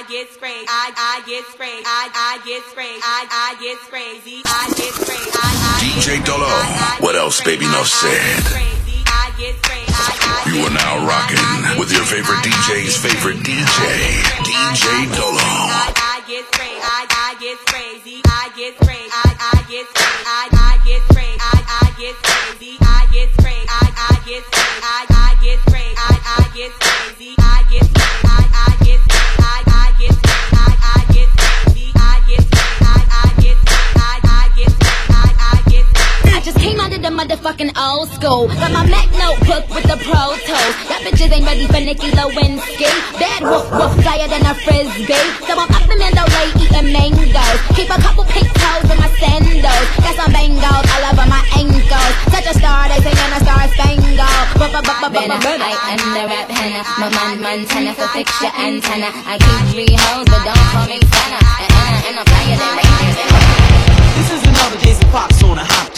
DJ Dolo, what else baby no said? You are now rocking with your favorite DJ's favorite DJ, DJ Dolo. Motherfucking old school, got my Mac notebook with the Pro Tools. Y'all bitches ain't ready for Nicki Lewinsky. Bad woof woof, flyer than a Frisbee. So I'm up in Mandalay eating mangoes. Keep a couple pink toes in my sandals. Got some bangles all over my ankles. Such a star, they singing a star spangle. I am the rap henna, my man Montana, so fix your antenna. I keep three hoes, but don't call me Santa. And I'm flyer than Rangers. This is another Jason Fox on a hop.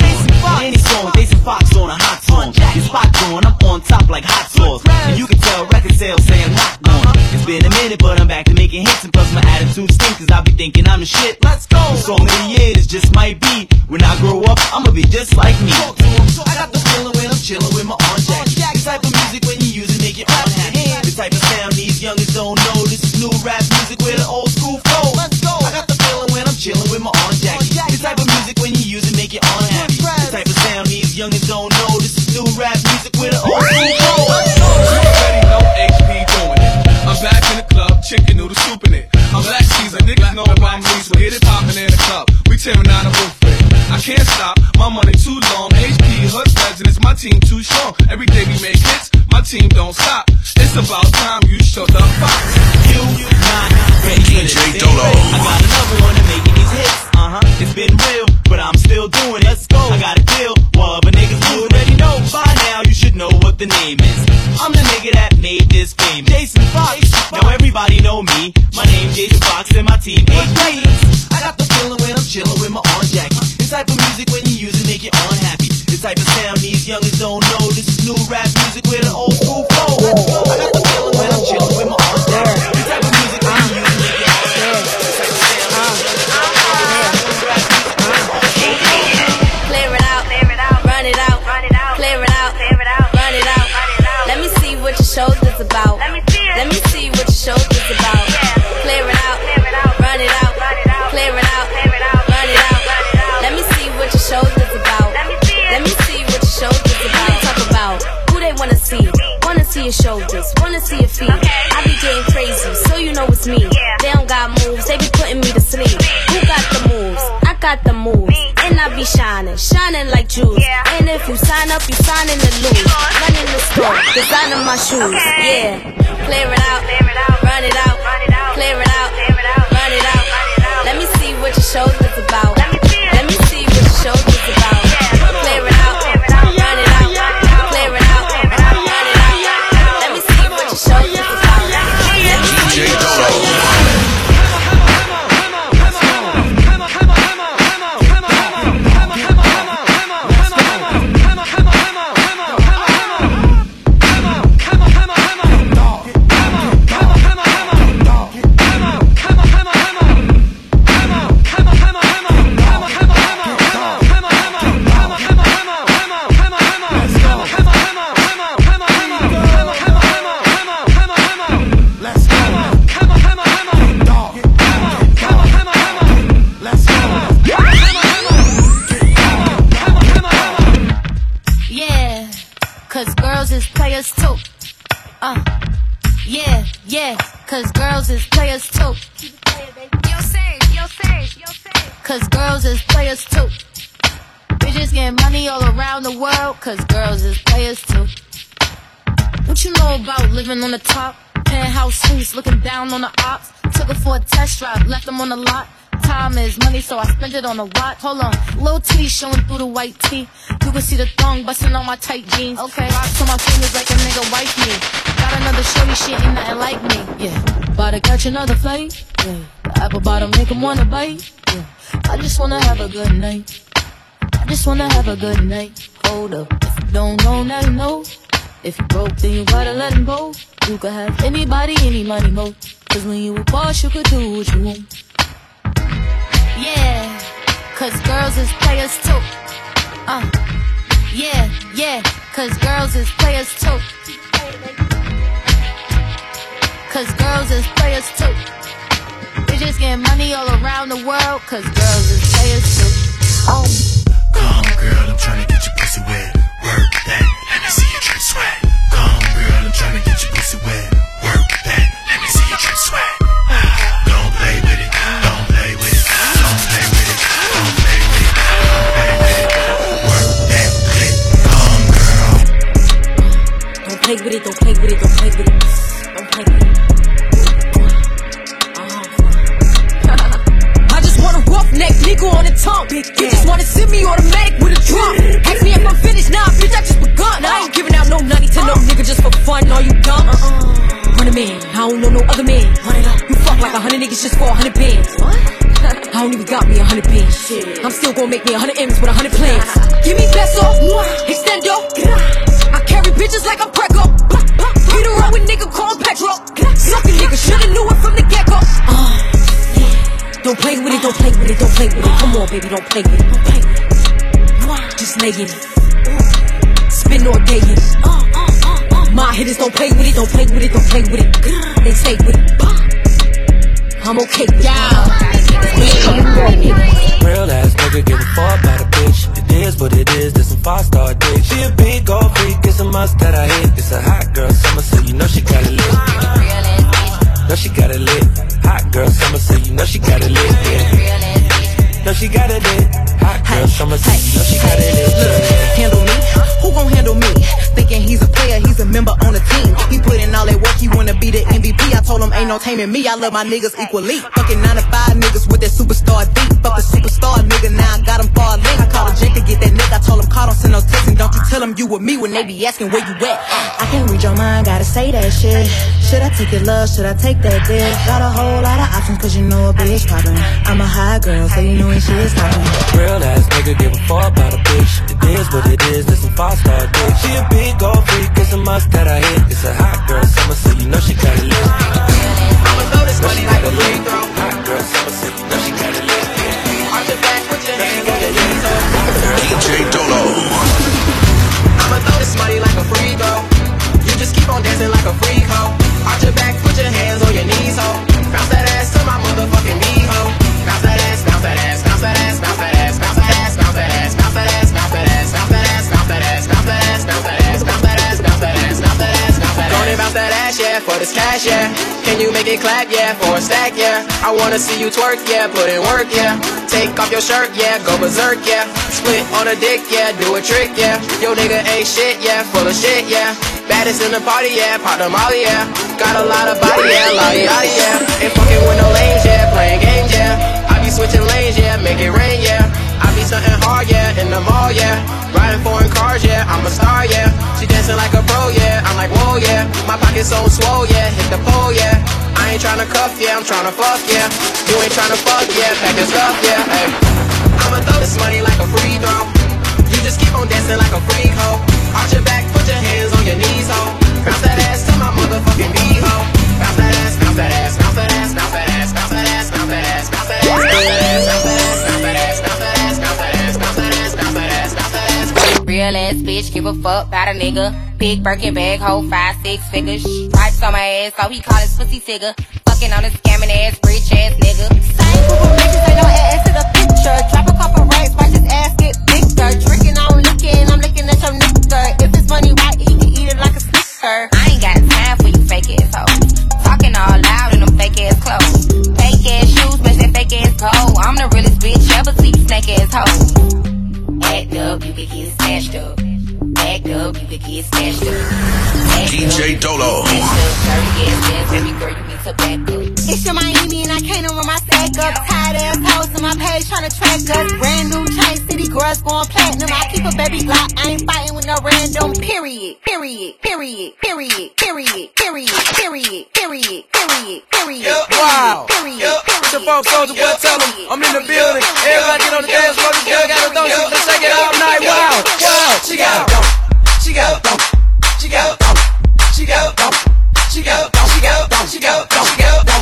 Any song with Jason Fox on a hot song. Your spot going, I'm on top like hot sauce. And you can tell record sales say I'm not gone. It's been a minute, but I'm back to making hits. And plus my attitude stinks, cause I be thinking I'm the shit. Let's go. So many years, just might be. When I grow up, I'ma be just like me. I got the feeling when I'm chilling with my Aunt Jack. The type of music when you use it, make it rap hand. The type of sound these youngins don't know. This is new rap music with an old school flow. Let's go. I got the feeling when I'm chilling with my Aunt Jack. The type of music when you use it, make it unhappy. Type of sound these youngins don't know. This is new rap music with an old school flow. You already know HP doing it. I'm back in the club, chicken noodle soup in it. I'm black season, niggas know about me, so get it poppin' in the club. We tearing out the roof for it. I can't stop, my money too long. HP, hood legends, my team too strong. Every day we make hits, my team don't stop. It's about time you shut the box. You not ready for this. I got another one to making these hits. It's been real, but I'm still doing it. Let's go. I got a deal, while other niggas you already know. By now, you should know what the name is. I'm the nigga that made this famous. Jason Fox. Now everybody know me. My name Jason Fox and my team HP. I got the feeling when I'm chilling with my Aunt Jackie. This type of music when you use it make you unhappy. This type of sound these youngins don't know. This is new rap music with an old school flow. Let's go. I got the feeling when I'm chilling with my Aunt Jackie. This type of music when you use it make you unhappy. This type of sound these youngins don't know. Shoulders about. Let me see what your shoulders about. Clear it out, run it out, clear it out, run it out. Let me see what your shoulders about. Let me see what your shoulders about. They talk about who they wanna see. Wanna see your shoulders, wanna see your feet. I be getting crazy, so you know it's me. They don't got moves, they be putting me to sleep. Who got the moves? I got the moves, and I be shining like jewels. And if you sign up, you sign in the loop. Running the store, designing my shoes. Okay. Yeah, clear it out, run it out, clear it out, run it out. Let me see what your show's is about. Let me see what your show's is about. Clear it out, run it out, clear it out, run it out. Let me see what your show's is about. Let me see what your show's is about. Cause girls is players too. What you know about living on the top? Penthouse suites, looking down on the ops. Took her for a test drive, left them on the lot. Time is money, so I spend it on a watch. Hold on, little T showing through the white tee. You can see the thong busting on my tight jeans. Okay, rocks on my fingers like a nigga wife me. Got another shorty, she ain't nothing like me. Yeah, about to catch another flight. Yeah, the apple bottom make him wanna bite. Yeah, I just wanna have a good night. I just wanna have a good night. Hold up, if you don't know, now you know. If you broke, then you gotta let him go. You could have anybody, any money, mo. Cause when you a boss, you could do what you want. Yeah, cause girls is players too. Yeah, yeah, cause girls is players too. Cause girls is players too. They just getting money all around the world. Cause girls is players too. Oh, come girl, I'm trying to get your pussy wet. Work that, let me see you drip sweat. Come girl, I'm trying to get your pussy wet. Work that, let me see you drip sweat. Don't play with it, don't play with it, don't play with it, don't play with it, don't play with it. Work that, click, come girl. Don't play with it, don't play with it, don't play with it. Don't play with it. Neck nigga on the tongue. You just wanna send me automatic with a drum. Ask me if I'm finished, nah, bitch, I just begun. I ain't giving out no money to no nigga just for fun. Are you dumb? Run a man, I don't know no other man. You fuck like 100 niggas just for 100 bands. I don't even got me 100 bands. I'm still gonna make me 100 M's with 100 plans. Give me peso, extendo. I carry bitches like I'm Prego. Get around with nigga called Petro. Suckin' nigga, shoulda knew it from the get-go. Don't play with it, don't play with it, don't play with it. Come on, baby, don't play with it, don't play with it. Just lay in it. Spend all day in it. My hitters don't play with it, don't play with it, don't play with it. They stay with it. I'm okay with it. Real ass nigga give a fuck about a bitch. It is what it is, this some 5-star dick. She a big old freak, it's a must that I hit. It's a hot girl summer, so you know she got it lit. No, she got it lit. Hot girl summer, so you know she got it lit. Yeah. No, she got it lit. Hot girl summer, so you know she got it lit. Yeah. Handle me? Who gon' handle me? Thinking he's a player, he's a member on the team. He put in all that work, he wanna be the MVP. I told him ain't no taming me, I love my niggas equally. Fucking 9 to 5 niggas with that superstar beat. Fuck the superstar nigga, now I got him far late. I called a Jake to get that nigga, I told him call, don't send no text. And don't you tell him you with me when they be asking where you at. I can't read your mind, gotta say that shit. Should I take your love? Should I take that deal? Got a whole lot of options cause you know a bitch poppin'. I'm a high girl, so you know when she is poppin'. Real ass nigga give a fuck about a bitch. It is what it is, this some 5-star dick. She a big old freak, it's a must that I hit. It's a hot girl summer, so you know she got it lit. I'ma throw this money like a free throw. Hot girl summer, so you know she got it lit. Arch your back, put your hands on your knees. DJ Dolo. I'ma throw this money like a free throw. You just keep on dancing like a freak hoe. Arch your back, put your hands on your knees, ho. Bounce that ass to my motherfucking knee, ho. Bounce that ass, bounce that ass, bounce that ass, bounce that ass, bounce that ass, bounce that ass, bounce that ass, bounce that ass, bounce that ass, bounce that ass, bounce that ass, bounce that ass, bounce that ass, bounce that ass, bounce that ass, bounce that ass. Gonna bounce that ass, yeah, for this cash, yeah. Can you make it clap, yeah, for a stack, yeah. I wanna see you twerk, yeah, put in work, yeah. Take off your shirt, yeah, go berserk, yeah. Split on a dick, yeah, do a trick, yeah. Yo nigga ain't shit, yeah, full of shit, yeah. Baddest in the party, yeah, pop the molly, yeah. Got a lot of body, yeah, lolly, lolly, yeah. And fucking with no lanes, yeah, playing games, yeah. I be switching lanes, yeah, make it rain, yeah. I be something hard, yeah, in the mall, yeah. Riding foreign cars, yeah, I'm a star, yeah. She dancing like a pro, yeah, I'm like, whoa, yeah. My pocket's so swole, yeah, hit the pole, yeah. I ain't tryna cuff, yeah, I'm tryna fuck, yeah. You ain't tryna fuck, yeah, pack your stuff, yeah, hey. I'ma throw this money like a free throw. You just keep on dancing like a freak hoe. Arch your back, put your hands on your knees, ho. Bounce that ass to my motherfucking knee, ho. Bounce that ass, bounce that ass, bounce that ass, bounce that ass, bounce that ass, bounce that ass, bounce that ass, bounce that ass, bounce that ass, bounce that ass, bounce that ass, bounce that ass, bounce that ass. Real ass bitch, give a fuck about a nigga. Big Birkin bag, hoe, 5-6 figures. Stripes on my ass, so he call his pussy tigger. Fucking on a scamming ass, rich ass nigga. Same group of bitches, ain't no ass to the picture. Drop a couple racks, watch his ass get bigger. Drinking, I'm licking at your nigga. If it's money, right, he can eat it like a snicker. I ain't got time for you fake ass hoes. Talking all loud in them fake ass clothes. Fake ass shoes, match that fake ass gold. I'm the realest bitch ever see, snake ass hoe. Act up, you can get snatched up. Act up, you can get snatched up. DJ Dolo. It's your Miami and I can't run my sack up. Tired ass hoes on my page trying to track us. Brand new chain, city girls going platinum. I keep a baby block, I ain't fighting with no random. Period, period, period, period, period, period, period, period, period, period. Wow. It's your phone soldier, boy, tell him I'm in the building. Everybody get on the dance floor, this girl got a thong, she's gonna shake it all night. Wow, wow. She got a thong, she got a thong, she got a thong, she got a thong, she got a thong, she got a thong, she got a thong, she got a thong, she got a thong.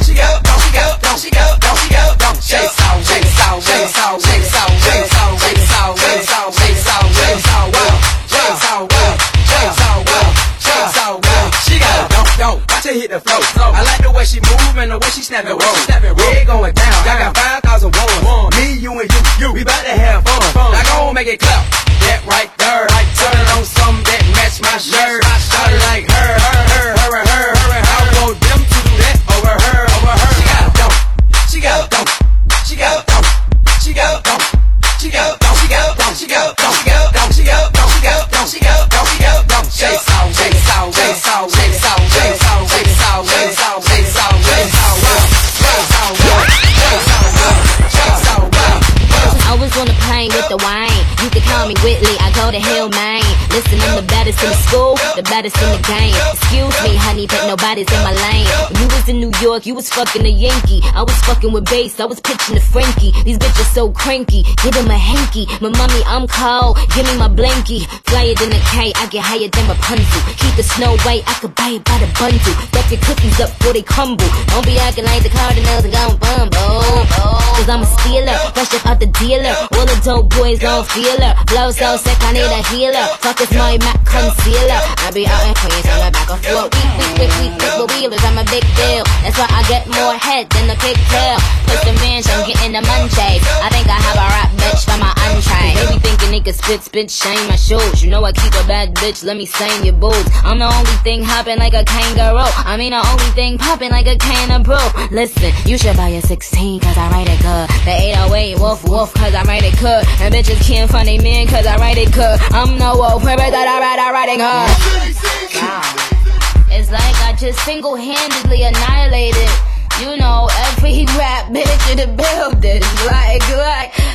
the way she snapping, whoa. Red going down. Y'all got 5,000 ones. Me, you, and you. We about to have fun. I gon' make it clap. That right there. Turn it on something that match my shirt. Shot it like her. I want them to do that over her. I was on the plane with the wine. You can call me Whitley, I go to Hill, Maine. Listen, I'm the baddest in the school, the baddest in the game. Excuse me, honey, but nobody's in my lane. When you was in New York, you was fucking a Yankee. I was fucking with bass, I was pitching to Frankie. These bitches so cranky, give them a hanky. My mommy, I'm cold, give me my blankie. Flyer than a K, I get higher than Rapunzel. Keep the snow white, I could buy it by the bundle. Wrap your cookies up before they crumble. Don't be acting like the Cardinals and gone bumble. Cause I'm a stealer, fresh up out the dealer. All the dope boys gon' feel. Blow so sick, I need a healer. Fuck is my Mac concealer. I be out in Queens on my back of 4 week, but weavers, I'm a big deal. That's why I get more head than a big tail. Push the ranch, I'm getting the munch. I think I have a rap bitch for my untried. They be thinking they could spit, shame my shoes. You know I keep a bad bitch, let me stain your boobs. I'm the only thing hopping like a kangaroo. I mean the only thing popping like a can of brew. Listen, you should buy a 16 cause I write it good. The 808 wolf wolf cause I write it good. And bitches can't find they men cause I write it good. I'm no old rapper that I write it hard. Wow. It's like I just single-handedly annihilated, you know, every rap bitch in the building. Like,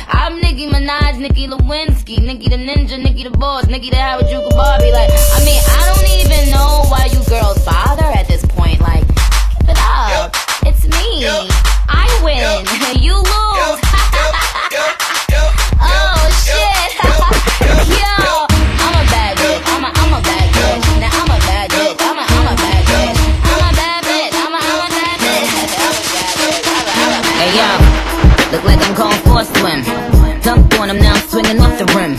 I'm Nicki Minaj, Nicki Lewinsky, Nicki the Ninja, Nicki the Boss, Nicki the Harajuku Barbie. Like, I mean, I don't even know why you girls bother at this point. Like, give it up. It's me. I win. You lose. Oh shit. Yo, I'm a bad bitch. I'm a bad bitch. Now I'm a bad bitch. I'm a bad bitch. I'm a bad bitch. I'm a bad bitch. Hey yo, look like I'm going for a swim. Dumped on him, now I'm swinging off the rim.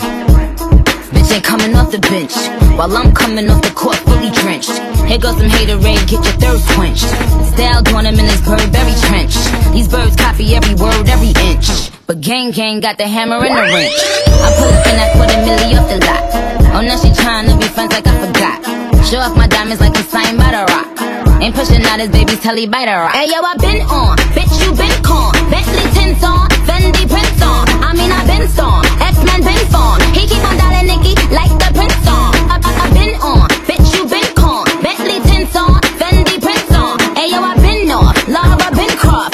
Bitch ain't coming off the bench, while I'm coming off the court fully drenched. Here goes some haterade, get your thirst quenched. Styled on him in his Burberry trench. These birds copy every word, every inch. But gang got the hammer and the wrench. I pull up and I put a milli off the lot. Oh, now she tryna be friends like I forgot. Show off my diamonds like I'm signed by the Rock. Ain't pushing out his baby's telly by the Rock. Hey yo, I been on, bitch you been con. Bentley tints on, Fendi prints on. I mean I been song, X-Men been fawn. He keep on dialing Nicki like the Prince song. I been on, bitch you been con. Bentley tints on, Fendi prints on. Hey yo, I been on, Laura been cross.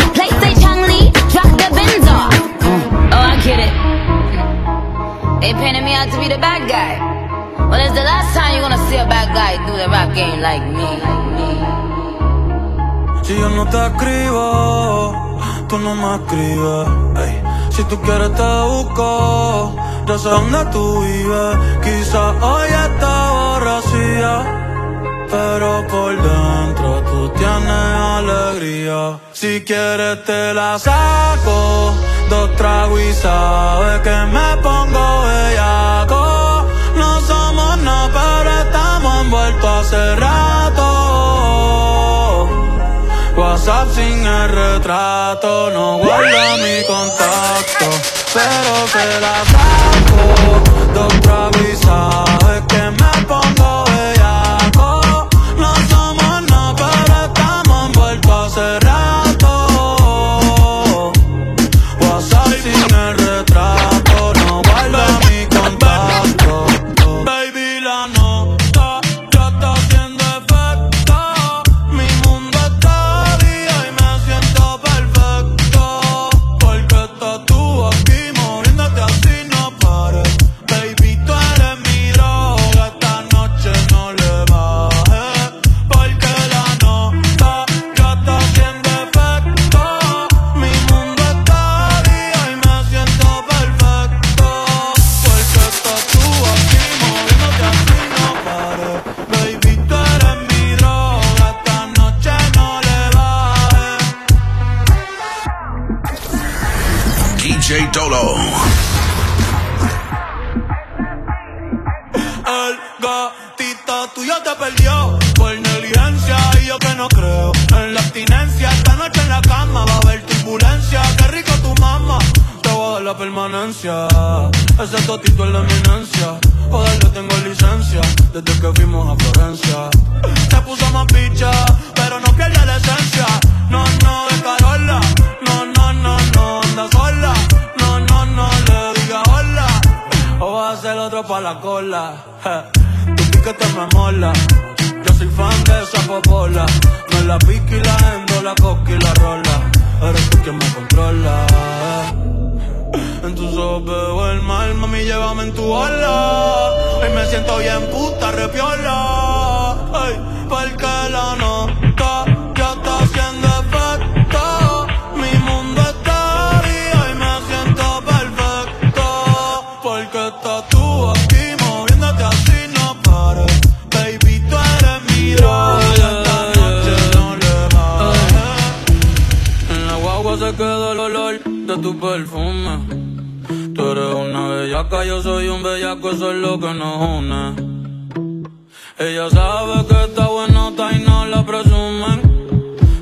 They painted me out to be the bad guy. Well, it's the last time you're gonna see a bad guy do the rap game like me. Si yo no te escribo, tú no me escribes. Hey. Si tú quieres te busco, ya sé dónde tú vives. Quizás hoy está borracía, pero por dentro tú tienes alegría. Si quieres te la saco. Dos tragos y sabes que me pongo bellaco. No somos nada, pero estamos envueltos hace rato. WhatsApp sin el retrato, no guarda mi contacto, pero te la saco. Dos tragos y sabes que me pongo bellaco. No somos nada, pero estamos envueltos hace rato. DJ Dolo. El gatito tuyo te perdió por negligencia y yo que no creo en la abstinencia esta noche. la permanencia. Ese totito es la eminencia. Joder, le tengo licencia desde que fuimos a Florencia. Se puso más picha, pero no pierde la esencia. No, no, de Carola. No, no, no, no, anda sola. No, no, no, le diga hola. O vas a hacer otro pa' la cola. Tu piquete me mola. Yo soy fan de esa popola. No es la piqui, la endo, la coca y la rola. Eres tú quien me controla. En tus ojos veo el mal, mami, llévame en tu ola. Hoy me siento bien puta, repiola. Ay, porque la nota ya está haciendo efecto. Mi mundo está arriba y me siento perfecto. Porque estás tú aquí moviéndote así, no pares. Baby, tú eres mi rola. Esta noche no le bajes. En la guagua se quedó el olor de tu perfume. Tú eres una bellaca, yo soy un bellaco, eso es lo que nos une. Ella sabe que está buenota y no la presumen.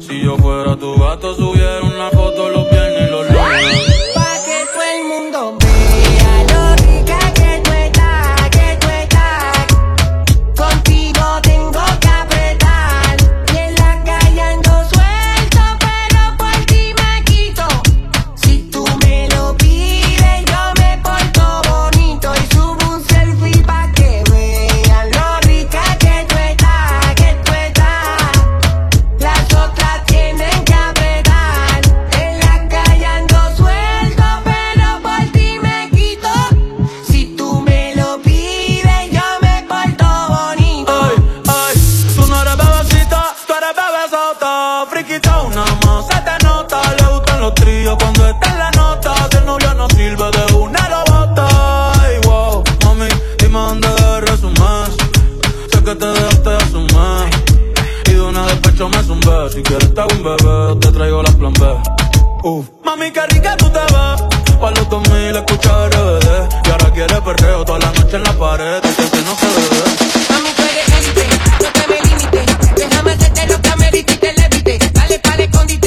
Si yo fuera tu gato, subiera una foto los viernes y los lunes. Pa' que todo el mundo vea lo rica que tú estás, que tú estás. Contigo tengo que apretar. Y en la calle ando suelto, pero por ti me quito. Si tú me lo pides, cuando está en la nota, si el novio no sirve de una lo bota. Y wow, mami, dime dónde resumas. Sé que te dejaste de asumir y de una despecho me zumbé. Si quieres te hago un bebé, te traigo las plan B. Mami, qué rica tú te ves. Pa' los 2000 escucha RBD y ahora quieres perreo toda la noche en la pared. Dice que no se bebe. Mami, tú elegante, no te me limites. Déjame hacerte lo que me diste y te le viste. Dale pa'l escondite.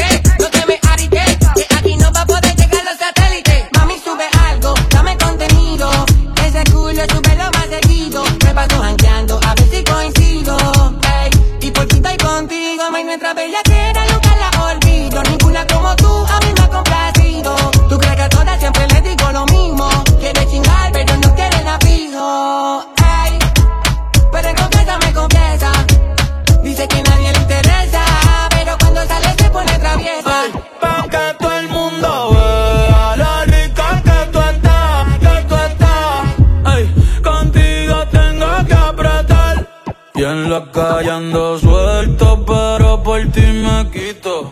Y en la calle ando suelto, pero por ti me quito.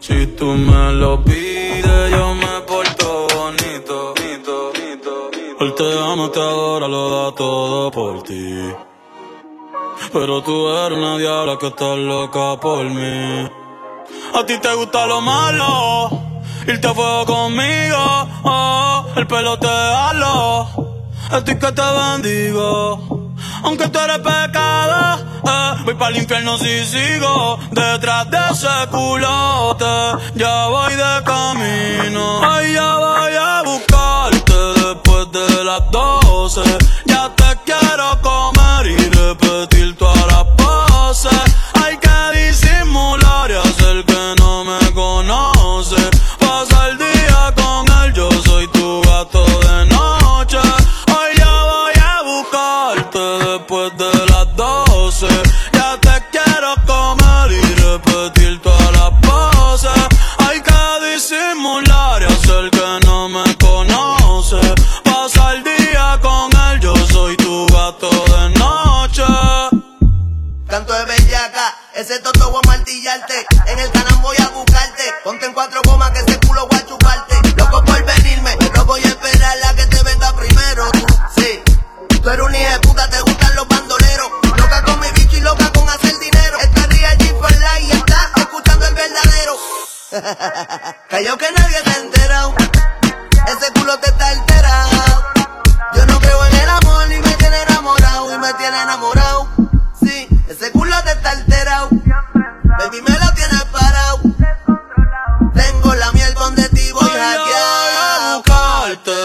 Si tú me lo pides, yo me porto bonito. Él te ama, te adora, lo da todo por ti. Pero tú eres una diabla que estás loca por mí. A ti te gusta lo malo, irte a fuego conmigo. Oh, el pelo te halo, estoy que te bendigo. Aunque tú eres pecado, voy pa'l infierno si sigo detrás de ese culote. Ya voy de camino. Ay, ya voy a buscarte después de las 12. Ya te quiero comer y repetir todas las poses. Hay que disimular y hacer que no me conoce. Pasa el día con él, yo soy tu gato de noche. Después de las 12 ya te quiero comer y repetir todas las poses. Hay que disimular y hacer que no me conoce. Pasa el día con él, yo soy tu gato de noche. Canto de bellaca, ese toto voy a martillarte. En el canal voy a buscarte. Ponte en 4 gomas que ese culo voy a chuparte. Loco por venirme, no voy a esperar la que te venga primero. Sí, tú eres un hijo de puta, te gusta. Callao que nadie se ha enterado. Ese culo te está alterado. Yo no creo en el amor y me tiene enamorado. Y me tiene enamorado. Sí, ese culo te está alterado. Baby, me lo tienes parado. Tengo la miel donde ti voy a hackear. Voy a buscarte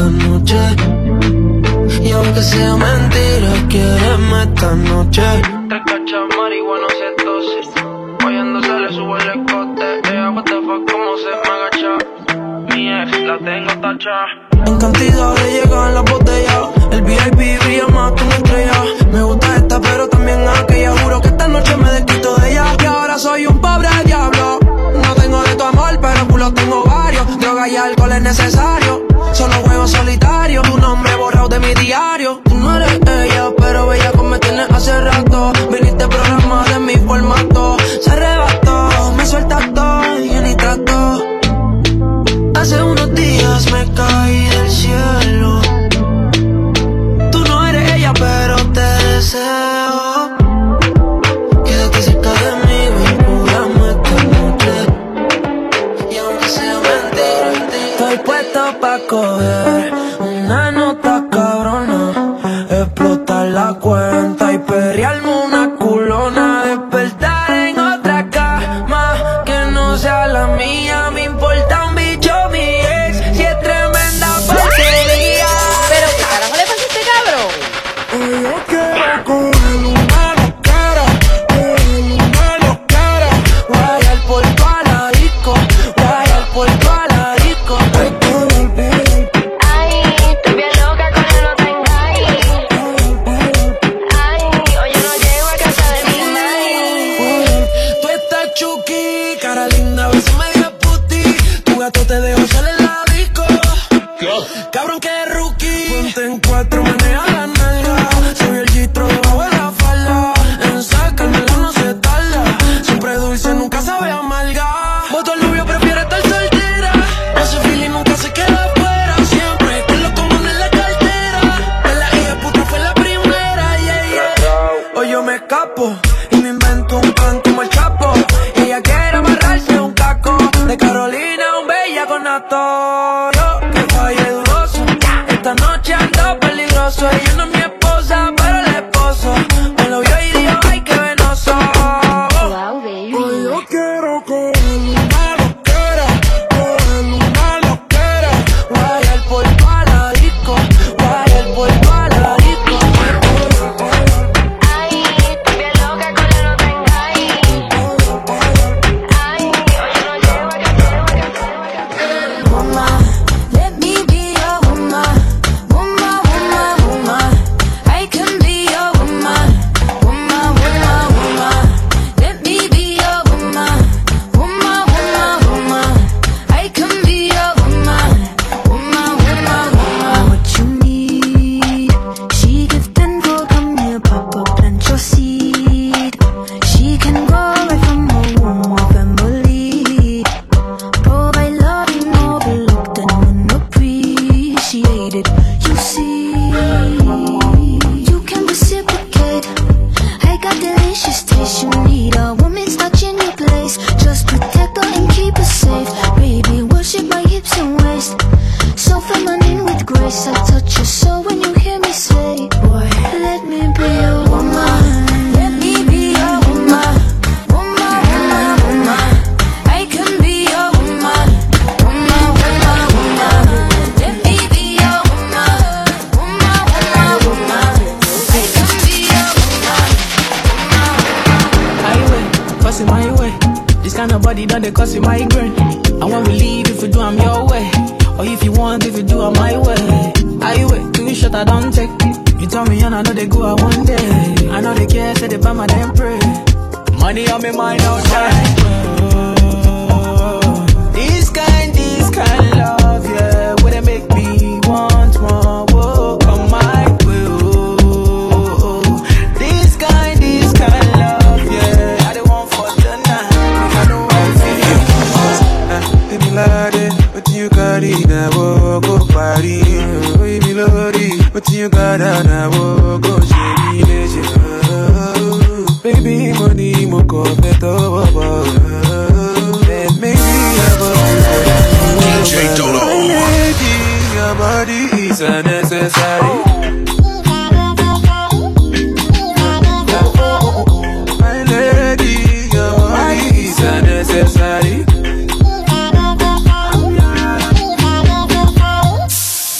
esta noche. Y aunque sea mentira, quédame esta noche. Tres cachas marihuana, se tose. Oyendo se le sube el escote. Ella, what the fuck, cómo se me agacha. Mi ex, la tengo tachada. En cantidad le llegan las botellas. El VIP brilla más que una estrella. Me gusta esta, pero también aquella. Juro que esta noche me desquito de ella. Y ahora soy un pobre diablo. No tengo de tu amor, pero culo tengo varios. Droga y alcohol es necesario. Solo juego solitario. Tu nombre borrado de mi diario. Tú no eres ella, pero bella como me tienes hace rato. Viniste programa de mi formato. Se arrebató, me sueltas todo y yo ni trato. Hace unos días me caí del cielo. Tú no eres ella, pero te deseo. Quédate cerca de mí. Pa' coger una nota cabrona, explotar la cuenta y perrearme una culona. Despertar en otra cama que no sea la mía. Me importa un bicho mi ex si es tremenda porquería. Pero ¿qué carajo le pasa a este cabrón? Yo quiero coger una mano cara, guayar por toda la disco, guayar por toda la disco.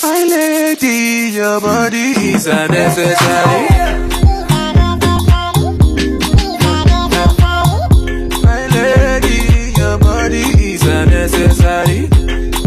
I your body is unnecessary. My lady, your body is unnecessary. Sorry, oh.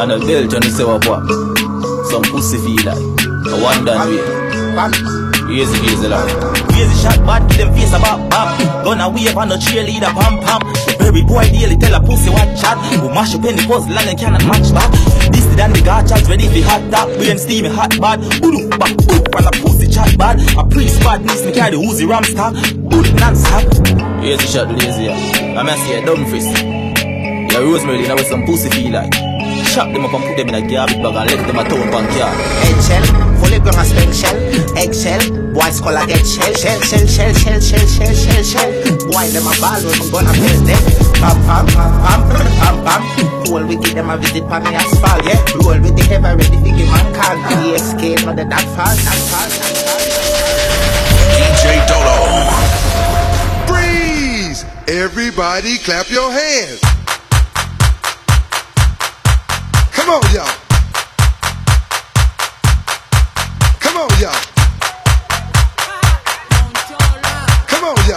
And a girl trying to say what some pussy feel like a one done way. Easy, easy love. Easy shot, bad, give them face about bop. Gonna wave on the cheerleader, pam pam. The baby boy daily tell a pussy what chat. Who mash up in the puzzle and they cannot match back. This then the guy chats ready for hot top. We ain't steaming hot bad. Ooh, back, ooh, and a pussy chat bad. A priest bad, needs to carry the Uzi Ram star. Ooh, non-stop. Easy shot, lazy. I'm gonna see a dumb face. Yeah, Rosemary, now with some pussy feel like. Chop them up and put them in a garbage bag and let them a town bank yard. Eggshell, fully grown and spank shell. Eggshell, boys call a get shell. Shell, shell, shell, shell, shell, shell, shell, shell. Boy, them a ball when I'm gonna face them. Pam, pam, pam, pam, pam, pam. Roll we give them a visit pan me as fall, yeah. Roll with the heavy ready to give man call. The escape not that fast, that fast, that fast. DJ Dolo. Freeze! Everybody clap your hands. Come on, y'all. Come on, y'all. Come on, y'all. Come on, come on.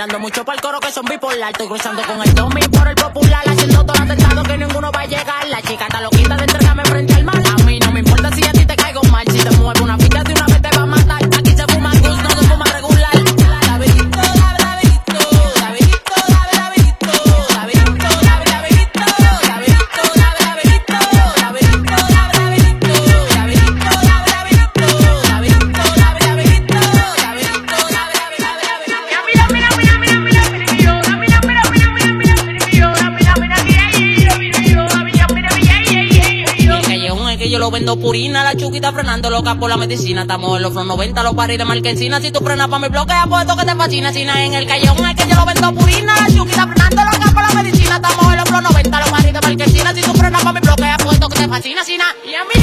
Tirando mucho pa'l coro que son bipolar. Estoy cruzando con el Tommy por el popular. Haciendo todo atentado que ninguno va a llegar. La chica está loquita de entregarme frente al mal. A mí no me importa si a ti te caigo mal. Si te muevo una ficha de una vez te va a matar. Aquí se fuma tus, no se fuma regular. Vendo purina, la chuquita frenando loca por la medicina. Estamos en los flow 90, los paris de Marquezina. Si tú frenas pa' mi bloque, apuesto que te fascina. Si na en el callejón es que yo lo vendo purina, la chuquita frenando loca por la medicina. Estamos en los flow 90, los paris de Marquezina. Si tú frenas pa' mi bloque, apuesto que te fascina. Si na, y a mí,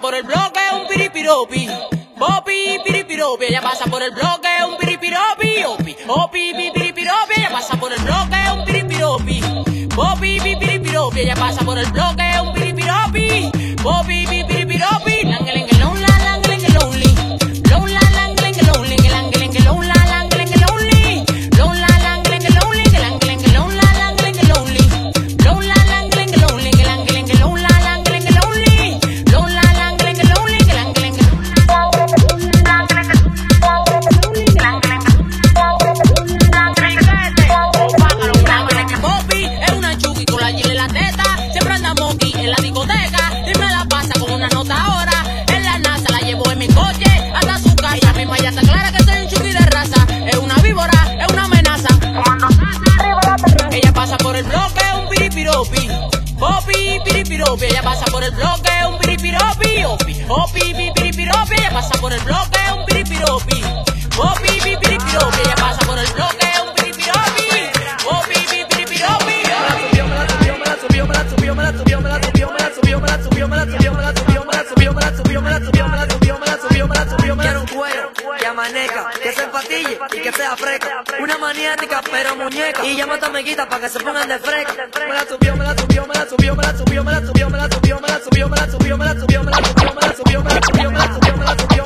por el bloque un piripiropi, popi piripiropi, ella pasa por el bloque un piripiropi, opi, opi piripiropi, ella pasa por el bloque un piripiropi, popi piripiropi, ella pasa por el bloque un piripiropi, popi piripiropi, langelen que lonely, langelen que lonely, lonely langelen que lonely, langelen que lonely, langelen que lonely, lonely langelen que lonely, langelen que lonely, langelen que lonely, lonely langelen que lonely, langelen que lonely. Ella pasa por el bloque, un piripiropi, opi, opi, piripiropi, ella pasa por el bloque, un piripiropi, opi, piripiropi, ella pasa por el bloque, un piripiropi, opi, piripiropi. Me la subió, me la subió, me la subió, me la subió, me la subió, me la subió, me la subió, me la subió, me la subió, me la subió, me la subió, me la subió, me la subió, me la subió, me la subió, me la subió, cuero, que amaneca, que se empatille y que sea fresca, una maniática pero muñeca, y llama a tu amiguita para que se pongan de fresca. Me la subió, me la subió, me la subió, me la subió, me la subió, me la subió, me la subió, me la subió, me la subió, me la subió, me la subió, me la subió, me la subió, me la subió, me la subió, me la subió.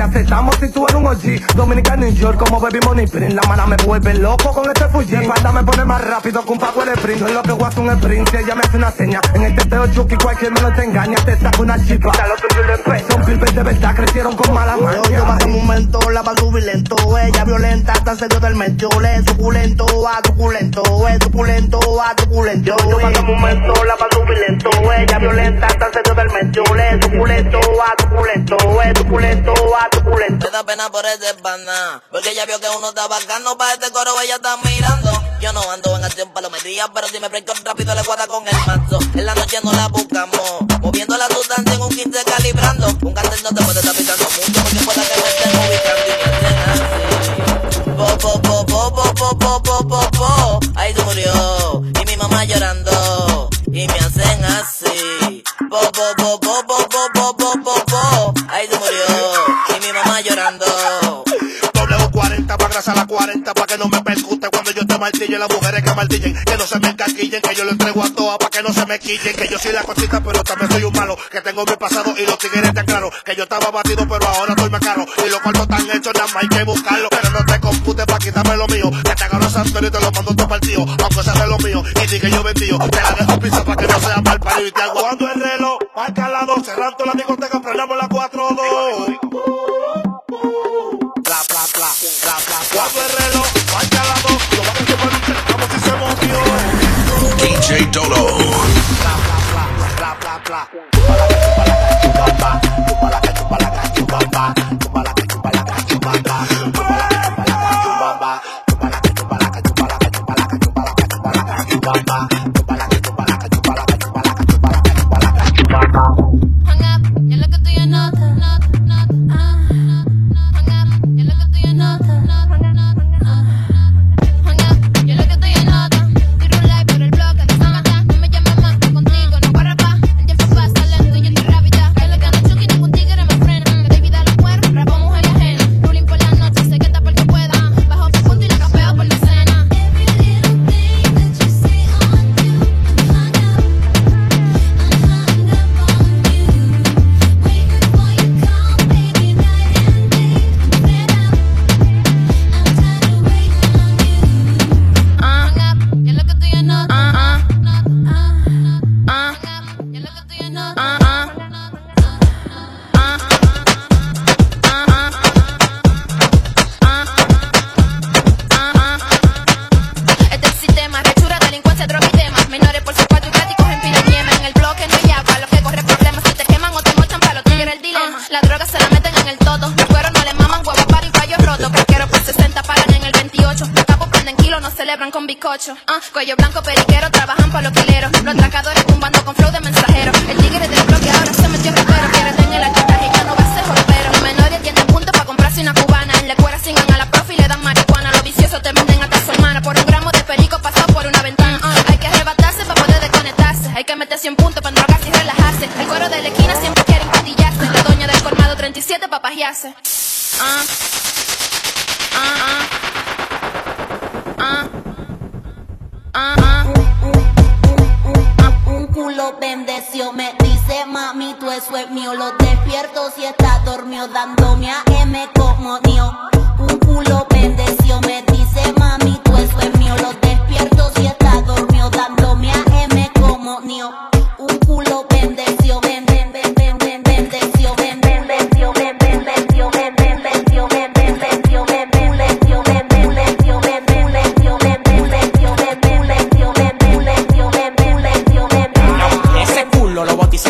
Aceptamos si tú eres un OG Dominican, New York, como Baby Money Print. La mala me vuelve loco con este fuji. La espalda me pone más rápido que un pago de sprint. En lo que guaso un sprint, si ella me hace una seña. En el teteo chuki cualquier me lo te engaña. Te saco una chica, ya lo tuyo lo empezó. Son pilbes de verdad, crecieron con mala maña. Yo paso un momento, la va a subir lento. Ella violenta, tan serio del mentole. Suculento, a suculento, suculento, a suculento. Yo paso un momento, la va a subir lento. Ella violenta, tan serio del mentole. Suculento, a suculento, suculento, a me da pena por ese pana, porque ella vio que uno está bacano. Pa' este coro ella está mirando. Yo no ando en acción palomería, pero si me prendo rápido le guarda con el mazo. En la noche no la buscamos, moviendo la sustancia en un 15 calibrando. Un cartel no te puede estar pisando mucho, porque pueda que me estén ubicando y me estén así. Po, po, po, po, po, po, po, po, po, po. Ahí se murió, y mi mamá llorando, y me hacen así. Po, po, po, po, po, po, po, po, po, po. Ahí se murió. Mi mamá llorando. W40 pa' grasa la 40 pa' que no me percute cuando yo te martillo. Las mujeres que martillen, que no se me encaquillen, que yo lo entrego a todas pa' que no se me quillen. Que yo soy la cosita pero también soy un malo, que tengo mi pasado y los tigres tan claros. Que yo estaba batido pero ahora estoy más caro, y los cuartos tan hechos nada más hay que buscarlo. Pero no te computes pa' quitarme lo mío, que te agarro santo y te lo mando a tu partido. Aunque sea de lo mío y diga yo vendido, te la dejo pisa pa' que no sea mal parido. Y te hago cuando el reloj marca la 12, cerrando la discoteca, frenamos la 4-2. DJ Dolo. bizcocho. Cuello blanco, periquero, trabajan pa' los quileros. Los tracadores tumbando con flow de mensajero. El tigre del bloque ahora se metió rapero. Quiere tener la chota y ya no va a ser jolpero. Los menores tienen puntos pa' comprarse una cubana. Le cuera singan a la profe y le dan marihuana. Los viciosos te venden hasta su hermana. Por un gramo de perico pasó por una ventana. Hay que arrebatarse pa' poder desconectarse. Hay que meter 100 puntos pa' drogarse y relajarse. El coro de la esquina siempre quiere empatillarse. La doña del colmado 37 pa' pajearse. Un culo bendeció, me dice mami, tú eso es mío. Lo despierto si está dormido, dándome a M como mío. Un culo bendeció, me dice mami, tú eso es mío. Lo despierto si está dormido, dándome a M como mío. Un culo bendeció, bendeció, bendeció, bendeció, bendeció, bendeció, bendeció, bendeció, bendeció.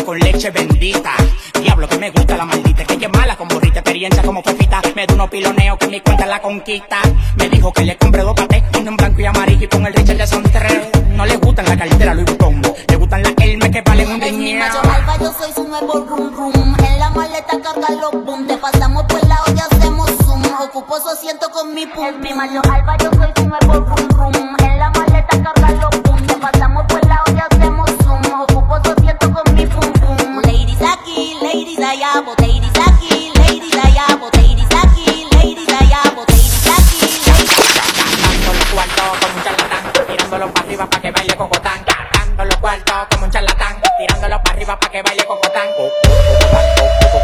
Con leche bendita, diablo que me gusta la maldita, que ella es mala con burrita, experiencia como pepita, me da unos piloneos que mi cuenta la conquista, me dijo que le compré dos patés, uno en blanco y amarillo y con el Richard Milly 3, no le gustan la cartera Louis Vuitton, le gustan las Hermes que valen un dinero. Yo alfa, yo soy su nuevo rum rum, en la maleta carga los boom, te pasamos por la olla hacemos zoom, ocupo su asiento con mi pum. Mi mayor alfa, yo soy su nuevo rum rum, en la maleta carga los boom, te pasamos por la olla hacemos zoom, ocupo su asiento con mi pum. Ladies allá, ladies aquí, ladies allá, ladies aquí, ladies allá, ladies aquí, ladies allá. Con los cuartos como un charlatán, tirándolo para arriba para que baile cocotán. Dando los cuartos como un charlatán, tirándolo para arriba para que baile cocotán. Tirándolo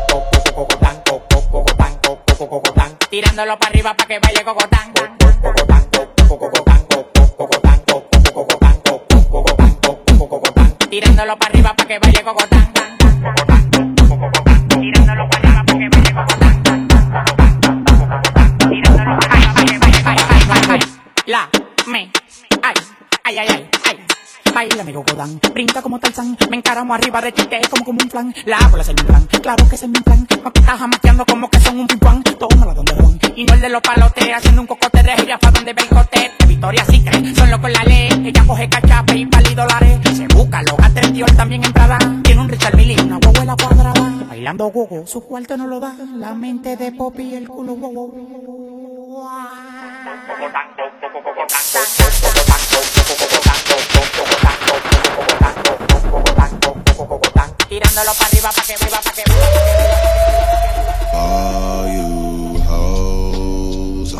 para arriba para que baile cocotán. Tirándolo para arriba para que baile cocotán. Tirándolo para arriba para que baile cocotán. Tirándolo para arriba para que baile cocotán. La, me, ay, ay, ay, ay, ay. Bailame cocotán, brinda como Tarzán. Me encaramos arriba de chiste como un flan. La bola es mi plan, claro que es mi plan. Maquitas jamaqueando como que son un pimpán. Tómala donde van, y no el de los palotes. Haciendo un cocote de jirafa donde ve el cote. Victoria Secret, son locos la ley. Ella coge cachape y $1,000. Se busca los atrevidos también en Prada. Tiene un Richard Milly, una huevuela cuadrada. Bailando gogo, su cuarto no lo da. La mente de Poppy y el culo gogo. Tirándolo para arriba, para que viva, para que viva.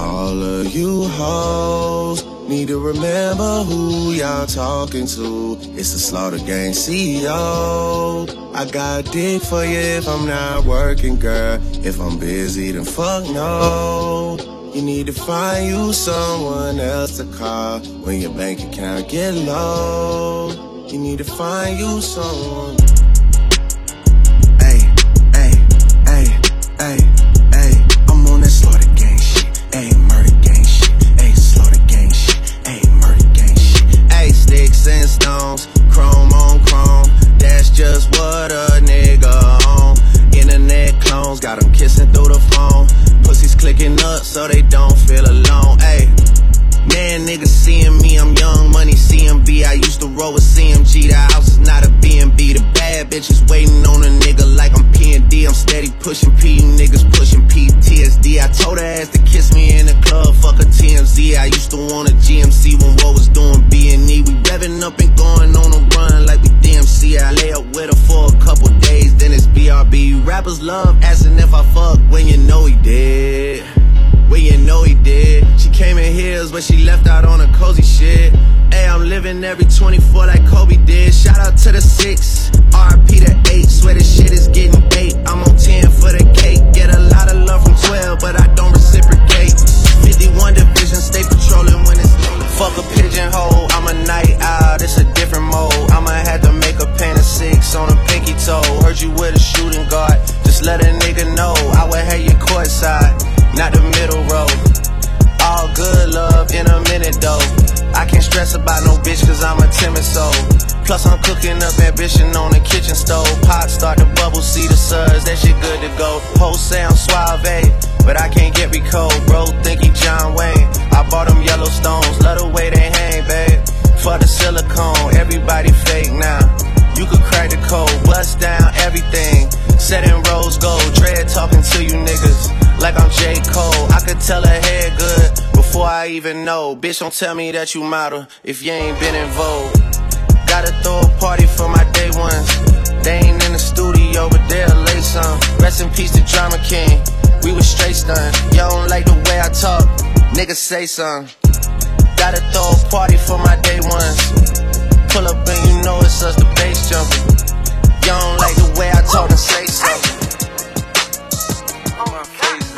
All of you hoes need to remember who y'all talking to. It's the Slaughter Gang CEO. I got dick for you if I'm not working, girl. If I'm busy, then fuck no. You need to find you someone else to call when your bank account get low. You need to find you someone. Hey, hey, hey, hey, hey. I'm on that Slaughter Gang. Ayy, murder gang shit, ayy, slaughter gang shit, ayy, murder gang shit. Ayy, sticks and stones, chrome on chrome. That's just what a nigga on. Internet clones, got them kissing through the phone. Pussies clicking up so they don't feel alone, ayy. Man, niggas seeing me, I'm young money, CMB. I used to roll with CMG, the house is not a B&B. The bad bitches waiting on a nigga like I'm P&D. I'm steady pushing P, you niggas pushing PTSD. I told her ass to kiss me in the club, fuck a TMZ. I used to want a GMC when what was doing B&E. We revving up and going on a run like we DMC. I lay up with her for a couple days, then it's BRB. Rappers love asking if I fuck when you know he did. Well, you know he did. She came in heels, but she left out on a cozy shit. Hey, I'm living every 24 like Kobe did. Shout out to the 6, RP to 8. Swear this shit is getting 8. I'm on 10 for the cake. Get a lot of love from 12, but I don't reciprocate. 51 division, stay patrolling when it's late. Fuck a pigeonhole, I'm a night owl, it's a different mode. I'ma have to make a pan of 6 on a pinky toe. Heard you with a shooting guard, just let a nigga know. I would have you courtside, not the middle road. All good love in a minute though. I can't stress about no bitch cause I'm a timid soul. Plus I'm cooking up ambition on the kitchen stove. Pot start to bubble, see the suds, that shit good to go. Hoes say I'm suave, but I can't get me cold. Bro think he John Wayne. I bought them yellow stones, love the way they hang, babe. For the silicone, everybody fake now. You could crack the code, bust down everything. Set in rose gold, dread talking to you niggas like I'm J. Cole. I could tell her hair good before I even know. Bitch, don't tell me that you model if you ain't been in vogue. Gotta throw a party for my day ones. They ain't in the studio, but they'll lay some. Rest in peace to Drama King. We was straight stunned. Y'all don't like the way I talk, niggas say something. Gotta throw a party for my day ones. Pull up and you know it's us, the bass jumping. Y'all don't like the way I talk and say something.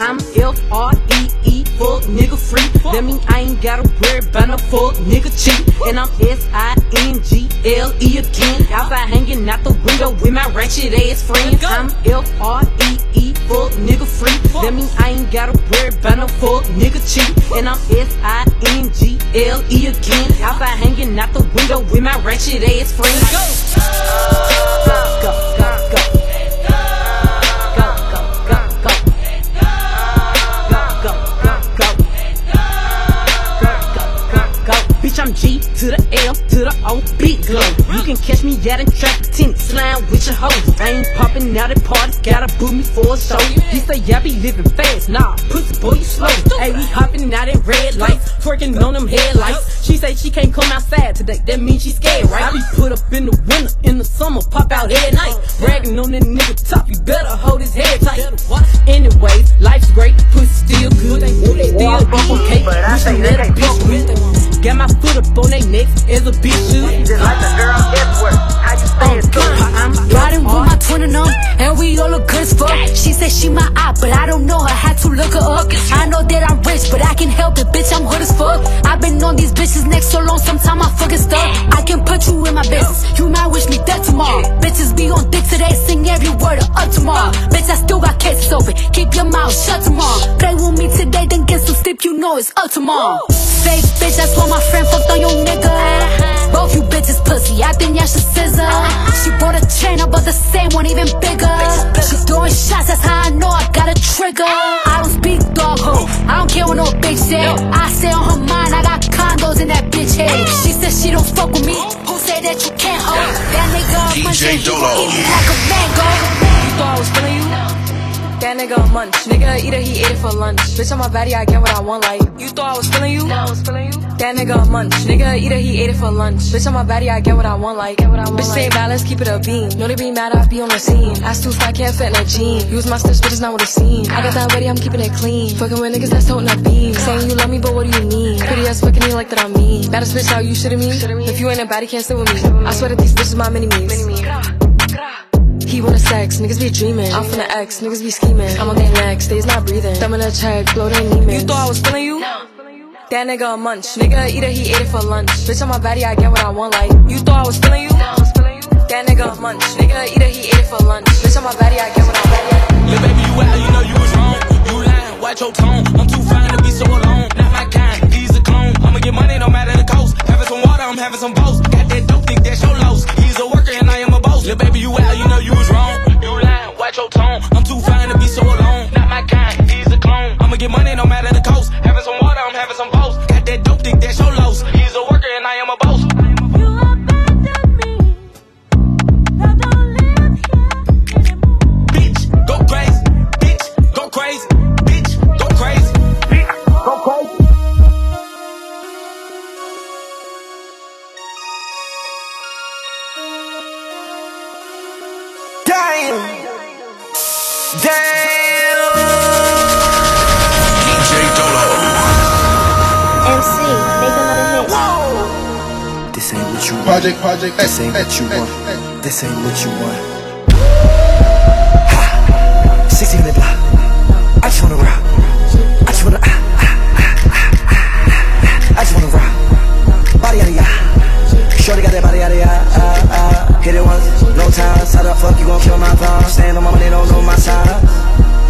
I'm L-R-E-E, fuck nigga free. That mean I ain't gotta worry about no fuck nigga cheat. And I'm S-I-N-G-L-E again. Outside hanging out the window with my ratchet ass friends. I'm L-R-E-E, fuck nigga free. That mean I ain't gotta worry about no fuck nigga cheat. And I'm S-I-N-G-L-E again. Outside hanging out the window with my ratchet ass friends. I'm G to the L to the O, big glow. You can catch me out in traffic, tent slime with your hoes. I ain't popping out at parties, gotta boot me for a show. He say, yeah, I be living fast, nah, pussy boy, you slow. Hey, we hopping out at red lights, twerking on them headlights. She say she can't come outside today, that means she scared, right? I be put up in the winter, in the summer, pop out at night. Bragging on that nigga top, you better hold his head tight. Anyways, life's great, pussy still good, they still bubble cake. You should let a bitch with. Got my foot up on they necks as a bitch should. Just like the girl everywhere. How you stay is good. I'm riding with my twin and and we all look good as fuck. She said she my eye, but I don't know her. Had to look her up. I know that I'm rich, but I can help it, bitch. I'm hood as fuck. I've been on these bitches' necks so long, sometimes I fucking stuck. I can put you in my business. You might wish me dead tomorrow. Bitches be on dick today, sing every word up tomorrow. Bitch, I still got cases open. Keep your mouth shut tomorrow. Play with me today, then get some sleep. You know it's up tomorrow. Fake bitch, that's why my friend fucked on your nigga. Both you bitches pussy, I think y'all should scissor. She bought a chain up, but the same one even bigger. She throwing shots, that's how I know I got a trigger. I don't speak dog ho, I don't care what no bitch say. I say on her mind, I got condos in that bitch head. She said she don't fuck with me, who said that you can't hold? That nigga munch, he eat me like a mango. You thought I was feeling you? That nigga munch, nigga either he ate it for lunch. Bitch, I'm a baddie, I get what I want, like. You thought I was feeling you? I was feeling you. That nigga munch, nigga either he ate it for lunch. Bitch, I'm a baddie, I get what I want, like. Bitch, say bad, let's keep it a beam. Know they be mad, I be on the scene. Ass too fat, can't fit in a jean. Use my steps, bitch, it's not what it seems. I got that ready, I'm keeping it clean. Fucking with niggas that's holding a beam. Saying you love me, but what do you mean? Pretty ass fucking me like that I'm mean. Baddest bitch, how you shitting me? If you ain't a baddie, can't sit with me. I swear that these bitches my mini-me's. He wanna sex, niggas be dreaming. I'm finna X, niggas be scheming. I'm on their necks, they's not breathing. Thumb in a check, blow their demons. You thought I was feeling you? That nigga a munch, nigga either he ate it for lunch. Bitch, I'm a baddie, I get what I want, like. You thought I was feeling you? That nigga a munch, nigga either he ate it for lunch. Bitch, I'm a baddie, I get what I want, like. Lil' baby, you out, you know you was wrong. You lying, watch your tone. I'm too fine to be so alone. Not my kind, he's a clone. I'ma get money, no matter the cost. Having some water, I'm having some boats. Got that dope, think that's your loss. He's a worker and I am a boss. Lil' baby, you out, you know you was wrong. You lying, watch your tone. I'm too fine to be so alone. Not my kind, he's a clone. I'ma get money, no matter the cost. Having some water, I'm having some boats. Got that dope, think that's your loss. He's a worker and I am a boss. Project, this ain't what you want. This ain't what you want. Ha! 16 in the block. I just wanna rock. I just wanna I just wanna rock. Body out of ya. Shorty got that body out of ya. Hit it once, no time. How the fuck you gon' kill my vibe? Stand on my money, don't know my size.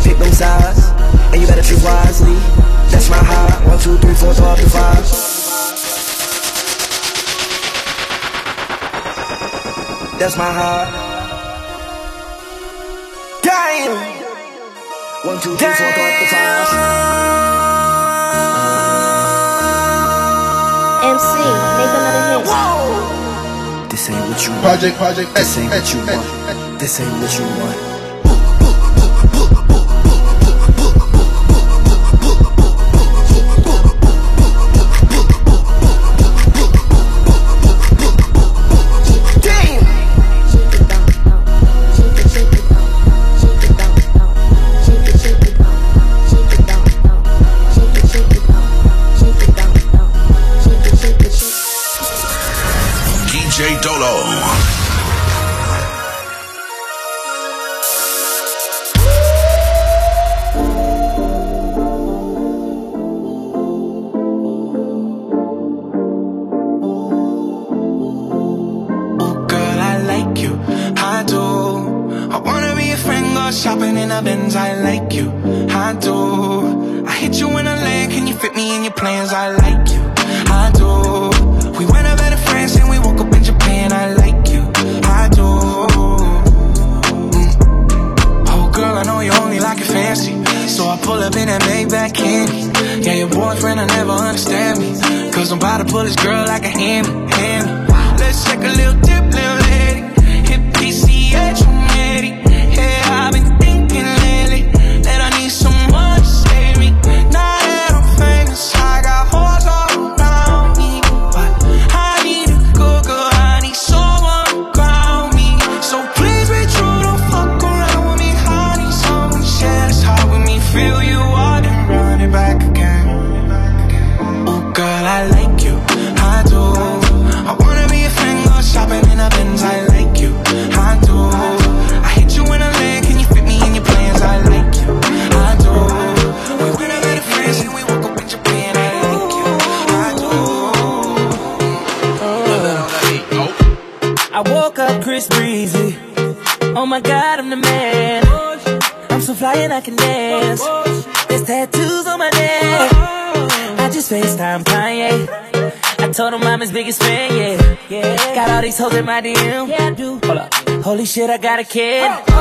Pick them sides, and you better treat wisely. That's my high. 1, 2, 3, 4, 5. That's my heart. Damn. 1, 2, 3, 4, 5. GMC, make another hit. Whoa. This ain't what you want. Project. This ain't what you want. This ain't what you want. Holy shit, I got a kid. Oh,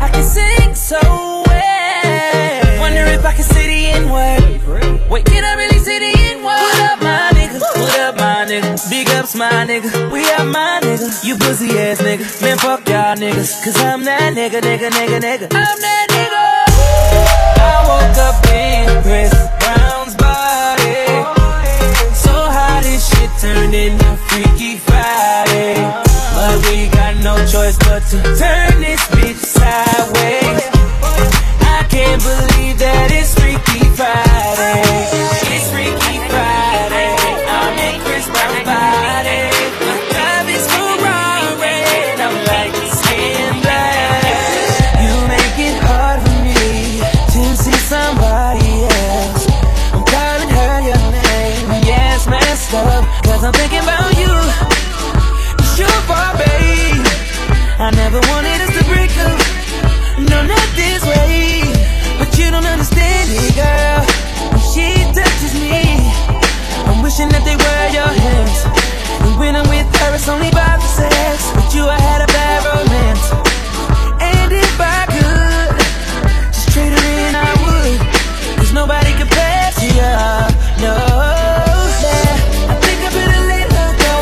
I can sing so well. Wonder if I can see the N-word. Wait, can I really see the N-word? What up, my nigga? What up, my nigga? Big ups, my nigga. We are my nigga. You pussy ass nigga. Man, fuck y'all niggas. Cause I'm that nigga. I'm that nigga. I woke up in Chris Brown's body. So how this shit turned into Freaky Friday. But we got no choice but to turn this bitch sideways. I can't believe that it's Freaky Friday. It's Freaky Friday. I'm in Chris Brown's body. My love is Ferrari. I'm like a CMB. You make it hard for me to see somebody else. I'm calling her your name. My ass messed up, cause I'm thinking about you. I never wanted us to break up. No, not this way. But you don't understand it, girl. When she touches me, I'm wishing that they were your hands. And when I'm with her, it's only about the sex. With you, I had a bad romance. And if I could just trade her in, I would. Cause nobody compares to you, no. Yeah, I think I better let her go.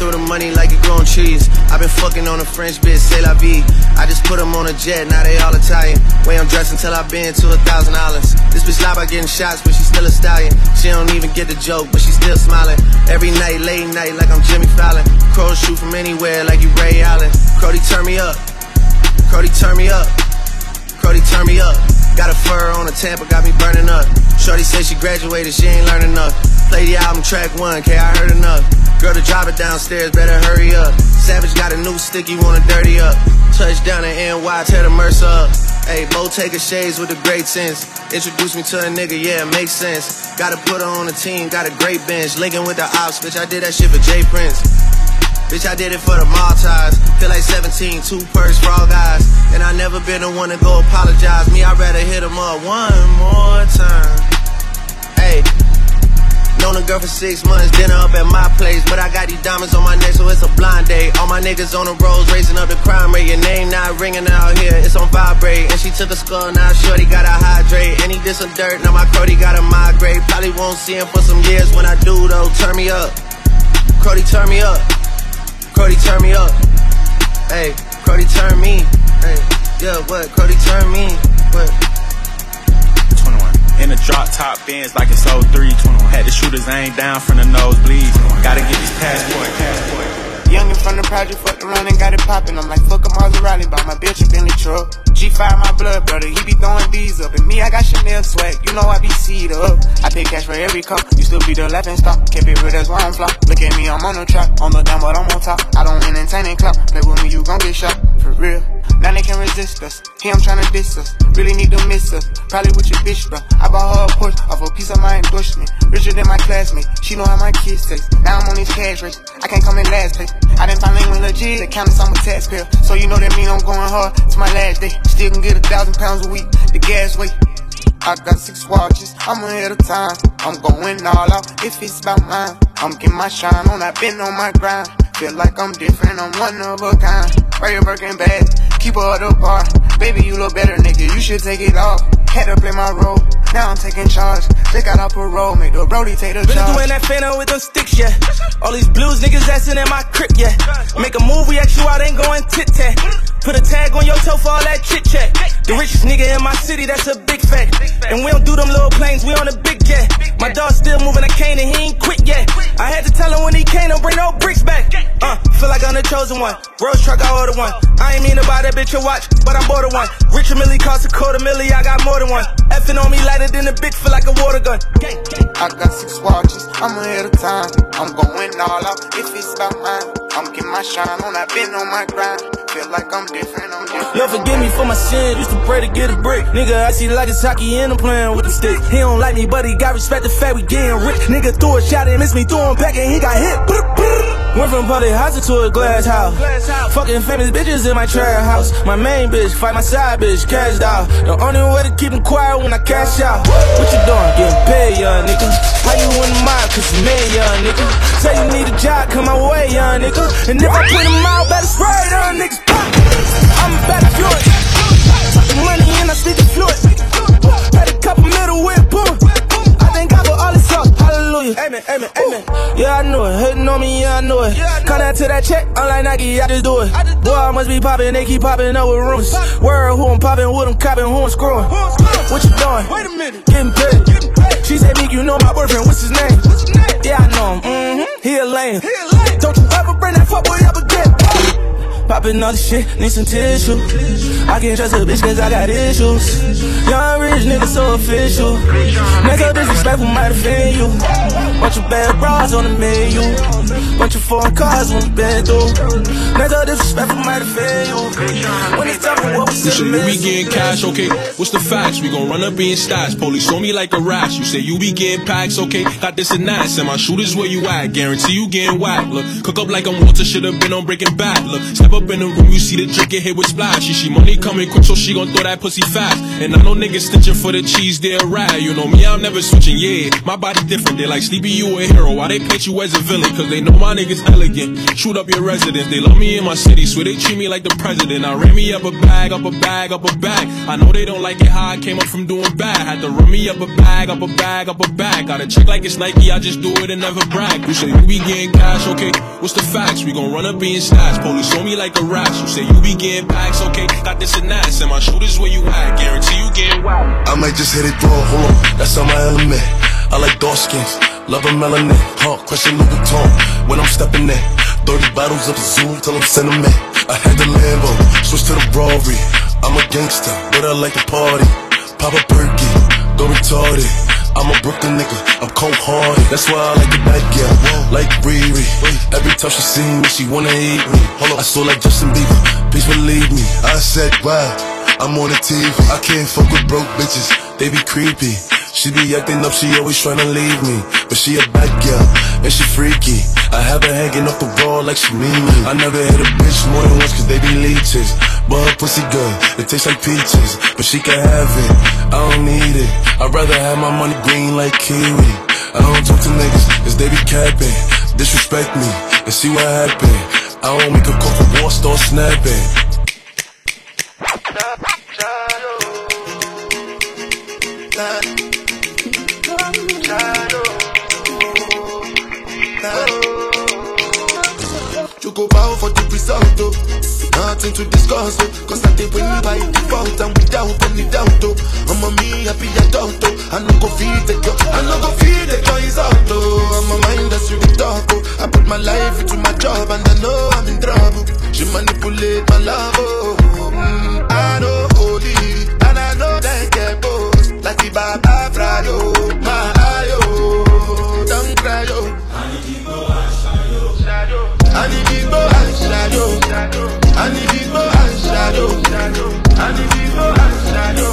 Through the money like it grown trees. I've been fucking on a French bitch, c'est la vie. I just put them on a jet, now they all Italian. Way I'm dressed until I've been to $1,000. This bitch lie by getting shots, but she's still a stallion. She don't even get the joke, but she's still smiling. Every night, late night, like I'm Jimmy Fallon. Crows shoot from anywhere like you Ray Allen. Cody, turn me up. Cody, turn me up. Cody, turn me up. Got a fur on a Tampa, got me burning up. Shorty said she graduated, she ain't learned enough. Play the album track 1, K, I heard enough. Girl to drop it downstairs, better hurry up. Savage got a new stick, he wanna dirty up. Touchdown in NY, tear the Mercer up. Ayy, Bo taking shades with a great sense. Introduce me to a nigga, yeah, it makes sense. Gotta put her on the team, got a great bench. Linking with the ops, bitch, I did that shit for Jay Prince. Bitch, I did it for the Maltese. Feel like 17, two perks, frog eyes. And I never been the one to go apologize. Me, I'd rather hit him up one more time. Ayy, known a girl for 6 months, dinner up at my place. But I got these diamonds on my neck, so it's a blind date. All my niggas on the roads, raising up the crime rate. Your name not ringing out here, it's on vibrate. And she took a skull, now shorty gotta hydrate. And he did some dirt, now my Cody gotta migrate. Probably won't see him for some years, when I do though, turn me up. Cody, turn me up. Cody, turn me up. Hey, Cody, turn me. Hey, yeah, what? Cody, turn me. What? 21. In the drop top bins like it's 03. 21. Had the shooters aimed down from the nosebleeds. Gotta get this passport. Youngin' from the project, fucked around and got it poppin'. I'm like, fuck a Maserati, bought my bitch a Bentley truck. G5 my blood, brother, he be throwing D's up. And me, I got Chanel swag, you know I be C'd up. I pay cash for every cup, you still be the laughing stock. Kept it real, that's why I'm flop. Look at me, I'm on the track, on the down, but I'm on top. I don't entertain and clout, play with me, you gon' get shot, for real. Now they can't resist us, here I'm tryna diss us. Really need to miss us, probably with your bitch, bro. I bought her a Porsche, off a piece of my endorsement. Richer than my classmate, she know how my kids taste. Now I'm on this cash race, I can't come in last place. I done finally went legit, the countess, I'm a taxpayer. So you know that mean I'm going hard, to my last day. Still can get 1,000 pounds a week, the gas weight. I got 6 watches, I'm ahead of time. I'm going all out, if it's about mine. I'm getting my shine on, I've been on my grind. Feel like I'm different, I'm one of a kind. Right here working bad, keep her the bar. Baby, you look better, nigga, you should take it off. Had to play my role, now I'm taking charge. They got off parole, make the brody take the charge. Bitches doing that Fanta with them sticks, yeah. All these blues niggas assin' in my crib, yeah. Make a movie, act you out, ain't going tit-tat. Put a tag on your toe for all that chit-chat. The richest nigga in my city, that's a big fact. And we don't do them little planes, we on a big jet. My dog still moving a cane and he ain't quit yet. I had to tell him when he came, don't bring no bricks back. Feel like I'm the chosen one. Rose truck, I order one. I ain't mean to buy that bitch a watch, but I'm bored of one. Richard Milly cost $250 million, I got more than one. Effing on me lighter than a bitch, feel like a water gun. I got 6 watches, I'm ahead of time. I'm going all out, if it's about mine. I'm getting my shine on, I've been on my grind. Feel like I'm different, I'm different. Yo, forgive me for my sin, used to pray to get a brick. Nigga, I see like it's hockey and I'm playing with the stick. He don't like me, but he got respect the fact we getting rich. Nigga threw a shot and missed me, threw him back and he got hit. Went from public housing to a glass house. Fucking famous bitches in my trap house. My main bitch, fight my side bitch, cashed out. The only way to keep them quiet when I cash out. What you doing? Getting paid, young nigga. How you in the mob? Cause you made, young nigga. Say you need a job, come my way, young nigga. And if I put them out, better spray on niggas. I'm back to it. Tuck the money in, I sneak the fluid. Had a couple middle whip, boom. I think I got all this up, hallelujah. Amen, amen, amen. Yeah, I know it. Hating on me, yeah, I know it. Come down to that check, I'm like Nike, I just do it. Boy, I must be popping, they keep popping up with rumors. Word, who I'm popping with, I'm copping, who I'm screwing. What you doing? Wait a minute. Getting paid. She said, Meek, you know my boyfriend, what's his name? Yeah, I know him. He a lame. Don't you ever bring that fuckboy up again. Poppin' all this shit, need some tissue. I can't trust a bitch cause I got issues. Young rich nigga so official. Make a disrespectful might offend you. Bunch of bad bras on the menu. Bunch of foreign cars on the bed door. Make a disrespectful might offend you. When it's time for what we say, we getting cash, okay? What's the facts? We gon' run up in stats. Police on me like a rash. You say you be getting packs, okay? Got this and that. Send my shooters where you at. Guarantee you getting whacked. Look, cook up like I'm Walter. Should've been on Breaking Bad. Look, step up in the room, you see the drink get hit with splash. She money coming quick, so she gon' throw that pussy fast. And I know niggas stitching for the cheese, they're right. You know me, I'm never switching, yeah. My body different, they like Sleepy, you a hero. Why they paint you as a villain? Cause they know my niggas elegant. Shoot up your residence, they love me in my city, swear they treat me like the president. I ran me up a bag, up a bag, up a bag. I know they don't like it how I came up from doing bad. Had to run me up a bag, up a bag, up a bag. Got a check like it's Nike, I just do it and never brag. You say you be getting cash, okay? What's the facts? We gon' run up in stats. Police show me like a rash. You say you be getting packs, okay? Got this and that. Send my shooters where you at. Guarantee you getting wild. I might just hit it raw. Hold on, that's on my element. I like dark skins, love a melanin. Huh, question Louis Vuitton when I'm stepping in. 30 bottles of Zoom till I'm sentiment. I had the Lambo, switch to the Rory. I'm a gangster, but I like to party. Pop a perky, go retarded. I'm a Brooklyn nigga, I'm cold hearted. That's why I like it back, yeah, like Riri. Every time she see me, she wanna eat me. I saw like Justin Bieber, please believe me. I said wow, I'm on the TV. I can't fuck with broke bitches, they be creepy. She be acting up, she always tryna leave me. But she a bad girl, and she freaky. I have her hanging off the wall like she mean me. I never hit a bitch more than once cause they be leeches. But her pussy good, it tastes like peaches. But she can have it, I don't need it. I'd rather have my money green like kiwi. I don't talk to niggas, cause they be capping. Disrespect me, and see what happen. I don't make a call for war, start snapping. Go bow for the result, oh. Nothing to discuss, oh. Cause I did win by default and without any doubt, oh. I'm a me happy adult, oh. I no go feed the girl, I no go feed the toys out, oh. I'm a mind that's really dark, oh. I put my life into my job and I know I'm in trouble. She manipulate my love, oh. I know holy, and I know that get both. Like the Baba Fry, oh. My eye, oh. Don't cry, oh. I need to go and shadow. I need people and shadow. I need people and shadow. I need people and shadow.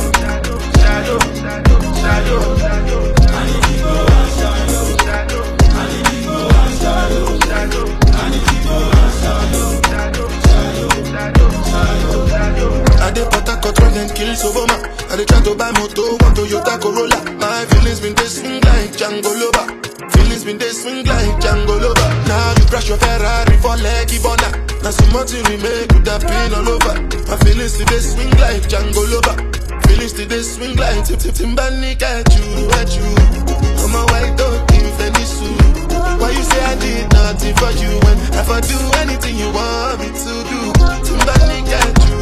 Shadow, shadow. I need people and shadow. I need people and shadow. I need people and shadow. I did put a control and kills over my. I did try to buy moto, one Toyota Corolla. My feelings been tasting like Django Loba. Feelings been they swing like Django Loba. Now you crash your Ferrari for leggy bona. Now so much you remake with that pain all over. My feelings did they swing like Django Loba. Feelings did they swing like Timbani at you. I'm a white dog in Fendi suit. Why you say I did nothing for you when if I do anything you want me to do? Timbani at you.